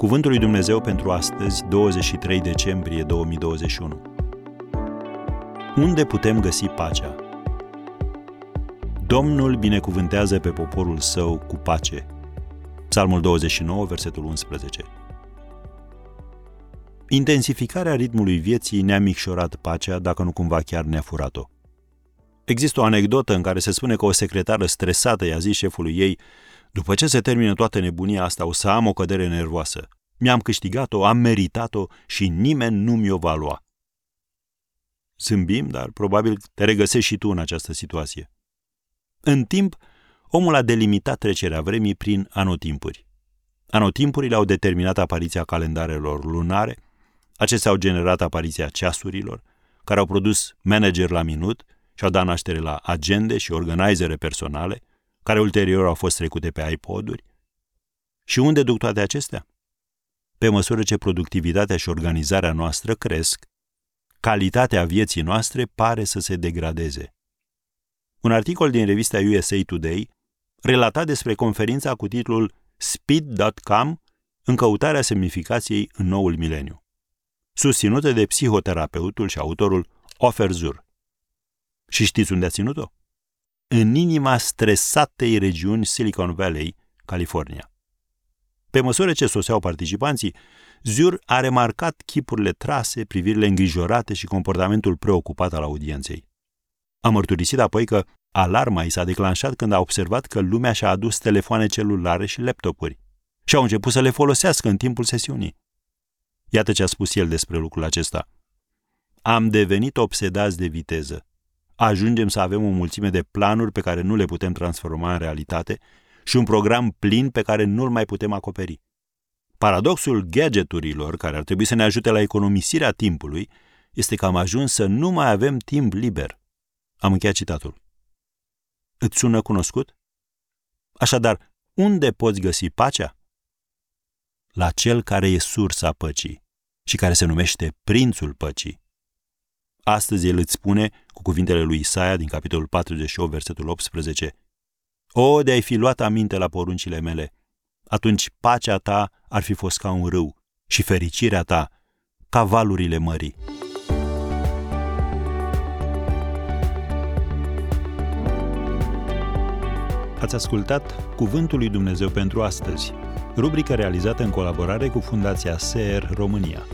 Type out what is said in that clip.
Cuvântul lui Dumnezeu pentru astăzi, 23 decembrie 2021. Unde putem găsi pacea? Domnul binecuvântează pe poporul său cu pace. Psalmul 29, versetul 11. Intensificarea ritmului vieții ne-a micșorat pacea, dacă nu cumva chiar ne-a furat-o. Există o anecdotă în care se spune că o secretară stresată i-a zis șefului ei: "După ce se termină toată nebunia asta, o să am o cădere nervoasă. Mi-am câștigat-o, am meritat-o și nimeni nu mi-o va lua." Zâmbim, dar probabil te regăsești și tu în această situație. În timp, omul a delimitat trecerea vremii prin anotimpuri. Anotimpurile au determinat apariția calendarelor lunare, acestea au generat apariția ceasurilor, care au produs manageri la minut și au dat naștere la agende și organizere personale, care ulterior au fost trecute pe iPod-uri. Și unde duc toate acestea? Pe măsură ce productivitatea și organizarea noastră cresc, calitatea vieții noastre pare să se degradeze. Un articol din revista USA Today relata despre conferința cu titlul Speed.com în căutarea semnificației în noul mileniu, susținută de psihoterapeutul și autorul Offer Zur. Și știți unde a ținut-o? În inima stresatei regiuni Silicon Valley, California. Pe măsură ce soseau participanții, Zur a remarcat chipurile trase, privirile îngrijorate și comportamentul preocupat al audienței. A mărturisit apoi că alarma i s-a declanșat când a observat că lumea și-a adus telefoane celulare și laptopuri și au început să le folosească în timpul sesiunii. Iată ce a spus el despre lucrul acesta: "Am devenit obsedați de viteză. Ajungem să avem o mulțime de planuri pe care nu le putem transforma în realitate și un program plin pe care nu-l mai putem acoperi. Paradoxul gadgeturilor, care ar trebui să ne ajute la economisirea timpului, este că am ajuns să nu mai avem timp liber." Am încheiat citatul. Îți sună cunoscut? Așadar, unde poți găsi pacea? La Cel care e sursa păcii și care se numește Prințul Păcii. Astăzi El îți spune, cu cuvintele lui Isaia din capitolul 48, versetul 18: "O, de-ai fi luat aminte la poruncile mele, atunci pacea ta ar fi fost ca un râu și fericirea ta ca valurile mării." Ați ascultat Cuvântul lui Dumnezeu pentru astăzi, rubrica realizată în colaborare cu Fundația SR România.